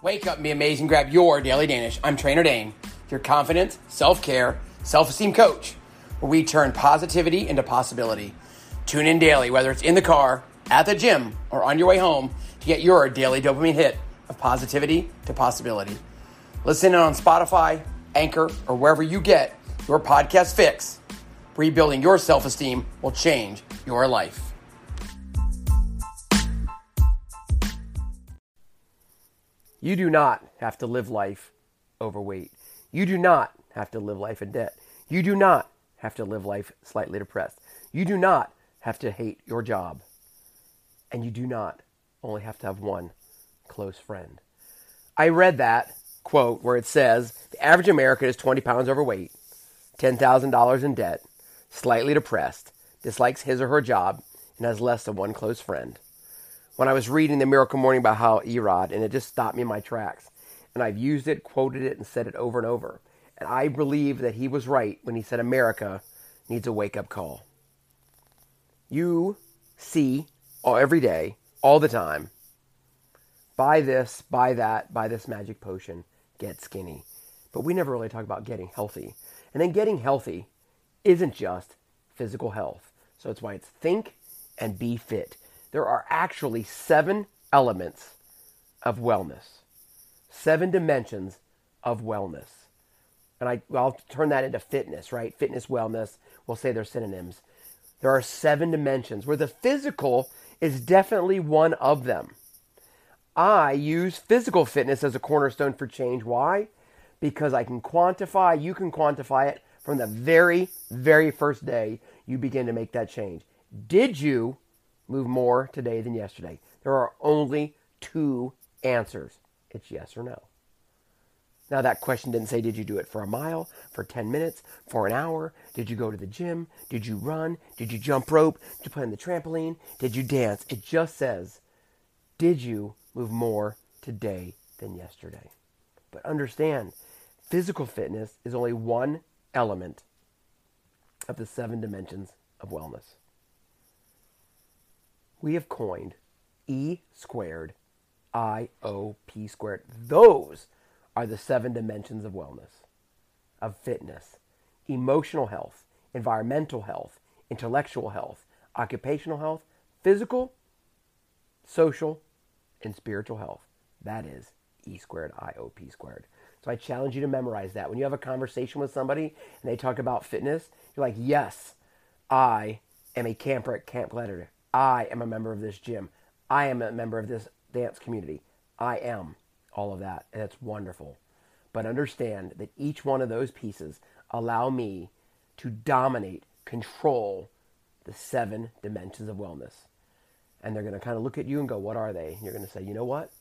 Wake up and be amazing. Grab your Daily Danish. I'm Trainer Dane, your confidence, self-care, self-esteem coach, where we turn positivity into possibility. Tune in daily, whether it's in the car, at the gym, or on your way home, to get your daily dopamine hit of positivity to possibility. Listen in on Spotify, Anchor, or wherever you get your podcast fix. Rebuilding your self-esteem will change your life. You do not have to live life overweight. You do not have to live life in debt. You do not have to live life slightly depressed. You do not have to hate your job. And you do not only have to have one close friend. I read that quote where it says, the average American is 20 pounds overweight, $10,000 in debt, slightly depressed, dislikes his or her job, and has less than one close friend. When I was reading The Miracle Morning by Hal Elrod, and it just stopped me in my tracks. And I've used it, quoted it, and said it over and over. And I believe that he was right when he said America needs a wake-up call. You see every day, all the time, buy this, buy that, buy this magic potion, get skinny. But we never really talk about getting healthy. And then getting healthy isn't just physical health. So that's why it's think and be fit. There are actually 7 elements of wellness, 7 dimensions of wellness. And I'll turn that into fitness, right? Fitness, wellness, we'll say they're synonyms. There are 7 dimensions where the physical is definitely one of them. I use physical fitness as a cornerstone for change. Why? Because I can quantify, you can quantify it from the very, very first day you begin to make that change. Did you move more today than yesterday? There are only 2 answers. It's yes or no. Now that question didn't say, did you do it for a mile, for 10 minutes, for an hour? Did you go to the gym? Did you run? Did you jump rope? Did you play on the trampoline? Did you dance? It just says, did you move more today than yesterday? But understand, physical fitness is only one element of the 7 dimensions of wellness. We have coined E², I, O, P². Those are the 7 dimensions of wellness, of fitness, emotional health, environmental health, intellectual health, occupational health, physical, social, and spiritual health. That is E², I, O, P². So I challenge you to memorize that. When you have a conversation with somebody and they talk about fitness, you're like, yes, I am a camper at Camp Gladiator. I am a member of this gym. I am a member of this dance community. I am all of that. And that's wonderful. But understand that each one of those pieces allow me to dominate, control the 7 dimensions of wellness. And they're going to kind of look at you and go, what are they? And you're going to say, you know what?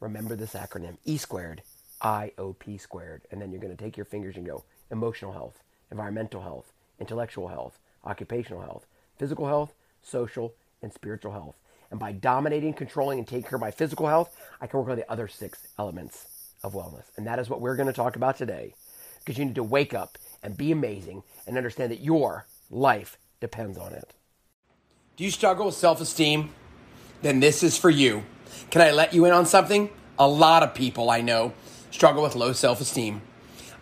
Remember this acronym, E², I, O, P². And then you're going to take your fingers and go, emotional health, environmental health, intellectual health, occupational health, physical health, social, and spiritual health. And by dominating, controlling, and taking care of my physical health, I can work on the other 6 elements of wellness. And that is what we're going to talk about today, because you need to wake up and be amazing and understand that your life depends on it. Do you struggle with self-esteem? Then this is for you. Can I let you in on something? A lot of people I know struggle with low self-esteem.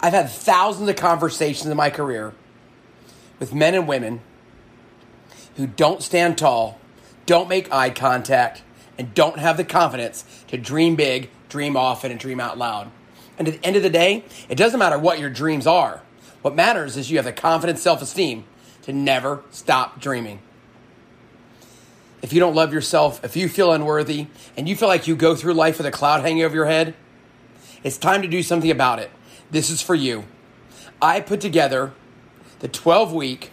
I've had thousands of conversations in my career with men and women who don't stand tall, don't make eye contact, and don't have the confidence to dream big, dream often, and dream out loud. And at the end of the day, it doesn't matter what your dreams are. What matters is you have the confident self-esteem to never stop dreaming. If you don't love yourself, if you feel unworthy, and you feel like you go through life with a cloud hanging over your head, it's time to do something about it. This is for you. I put together the 12-week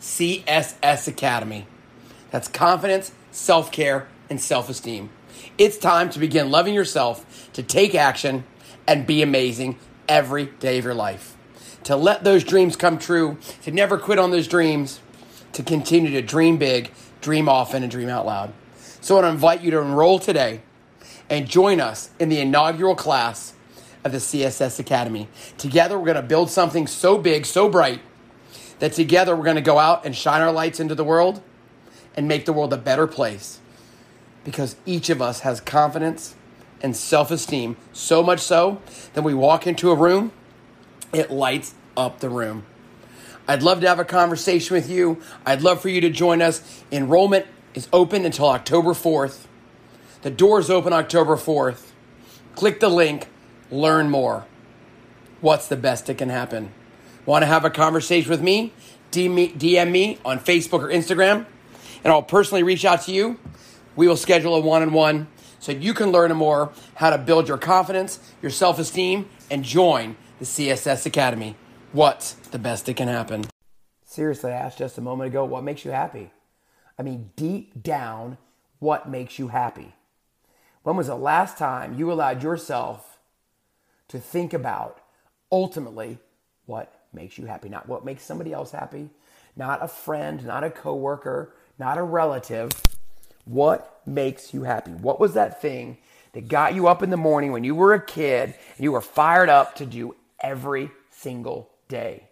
CSS Academy. That's confidence, self-care, and self-esteem. It's time to begin loving yourself, to take action, and be amazing every day of your life. To let those dreams come true, to never quit on those dreams, to continue to dream big, dream often, and dream out loud. So I want to invite you to enroll today and join us in the inaugural class of the CSS Academy. Together, we're going to build something so big, so bright, that together we're going to go out and shine our lights into the world and make the world a better place, because each of us has confidence and self-esteem, so much so that we walk into a room, it lights up the room. I'd love to have a conversation with you. I'd love for you to join us. Enrollment is open until October 4th. The doors open October 4th. Click the link, learn more. What's the best that can happen? Want to have a conversation with me? DM me on Facebook or Instagram, and I'll personally reach out to you. We will schedule a one-on-one so you can learn more how to build your confidence, your self-esteem, and join the CSS Academy. What's the best that can happen? Seriously, I asked just a moment ago, what makes you happy? I mean, deep down, what makes you happy? When was the last time you allowed yourself to think about ultimately what makes you happy? Not what makes somebody else happy, not a friend, not a coworker, not a relative. What makes you happy? What was that thing that got you up in the morning when you were a kid and you were fired up to do every single day?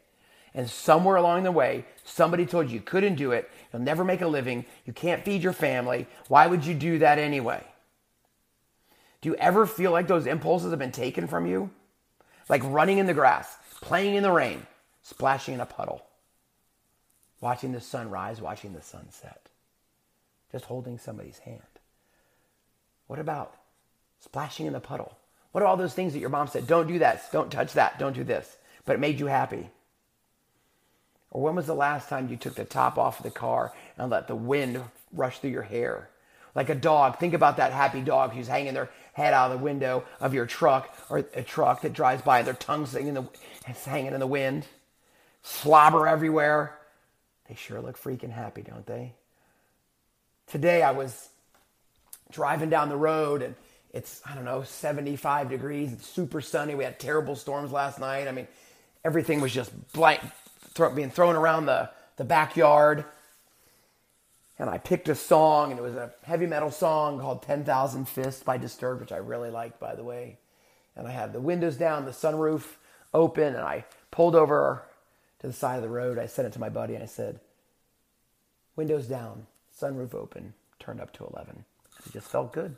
And somewhere along the way, somebody told you you couldn't do it. You'll never make a living. You can't feed your family. Why would you do that anyway? Do you ever feel like those impulses have been taken from you? Like running in the grass, playing in the rain, splashing in a puddle, watching the sun rise, watching the sun set, just holding somebody's hand. What about splashing in the puddle? What are all those things that your mom said, don't do that, don't touch that, don't do this, but it made you happy? Or when was the last time you took the top off of the car and let the wind rush through your hair? Like a dog, think about that happy dog who's hanging their head out of the window of your truck, or a truck that drives by, their tongue's hanging in the wind, slobber everywhere. They sure look freaking happy, don't they? Today I was driving down the road and it's, 75 degrees. It's super sunny. We had terrible storms last night. I mean, everything was just being thrown around the backyard. And I picked a song, and it was a heavy metal song called 10,000 Fists by Disturbed, which I really liked, by the way. And I had the windows down, the sunroof open, and I pulled over to the side of the road. I sent it to my buddy, and I said, windows down, sunroof open, turned up to 11. It just felt good.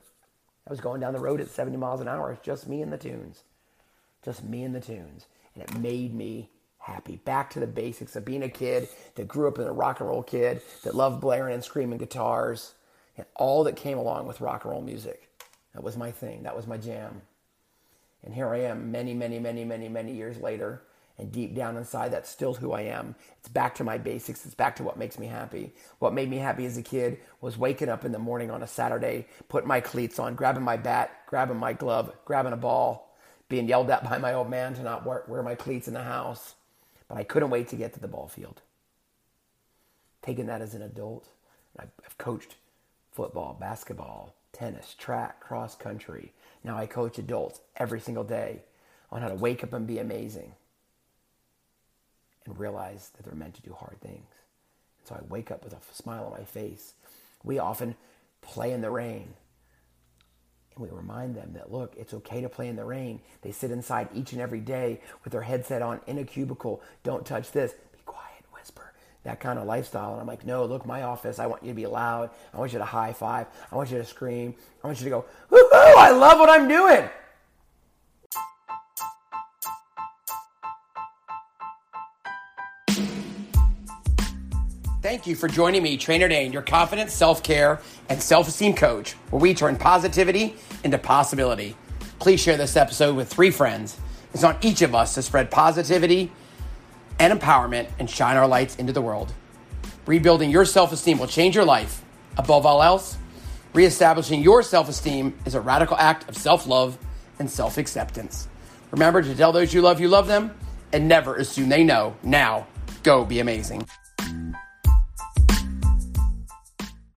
I was going down the road at 70 miles an hour. It's just me and the tunes. Just me and the tunes. And it made me happy. Back to the basics of being a kid that grew up in a rock and roll kid that loved blaring and screaming guitars and all that came along with rock and roll music. That was my thing. That was my jam. And here I am many, many, many, many, many years later. And deep down inside, that's still who I am. It's back to my basics. It's back to what makes me happy. What made me happy as a kid was waking up in the morning on a Saturday, putting my cleats on, grabbing my bat, grabbing my glove, grabbing a ball, being yelled at by my old man to not wear my cleats in the house. But I couldn't wait to get to the ball field. Taking that as an adult, I've coached football, basketball, tennis, track, cross country. Now I coach adults every single day on how to wake up and be amazing and realize that they're meant to do hard things. And so I wake up with a smile on my face. We often play in the rain. And we remind them that, look, it's okay to play in the rain. They sit inside each and every day with their headset on in a cubicle. Don't touch this. Be quiet, whisper. That kind of lifestyle. And I'm like, no, look, my office, I want you to be loud. I want you to high five. I want you to scream. I want you to go, woohoo, I love what I'm doing. Thank you for joining me, Trainer Dane, your confidence, self-care, and self-esteem coach, where we turn positivity into possibility. Please share this episode with 3 friends. It's on each of us to spread positivity and empowerment and shine our lights into the world. Rebuilding your self-esteem will change your life. Above all else, reestablishing your self-esteem is a radical act of self-love and self-acceptance. Remember to tell those you love them, and never assume they know. Now, go be amazing.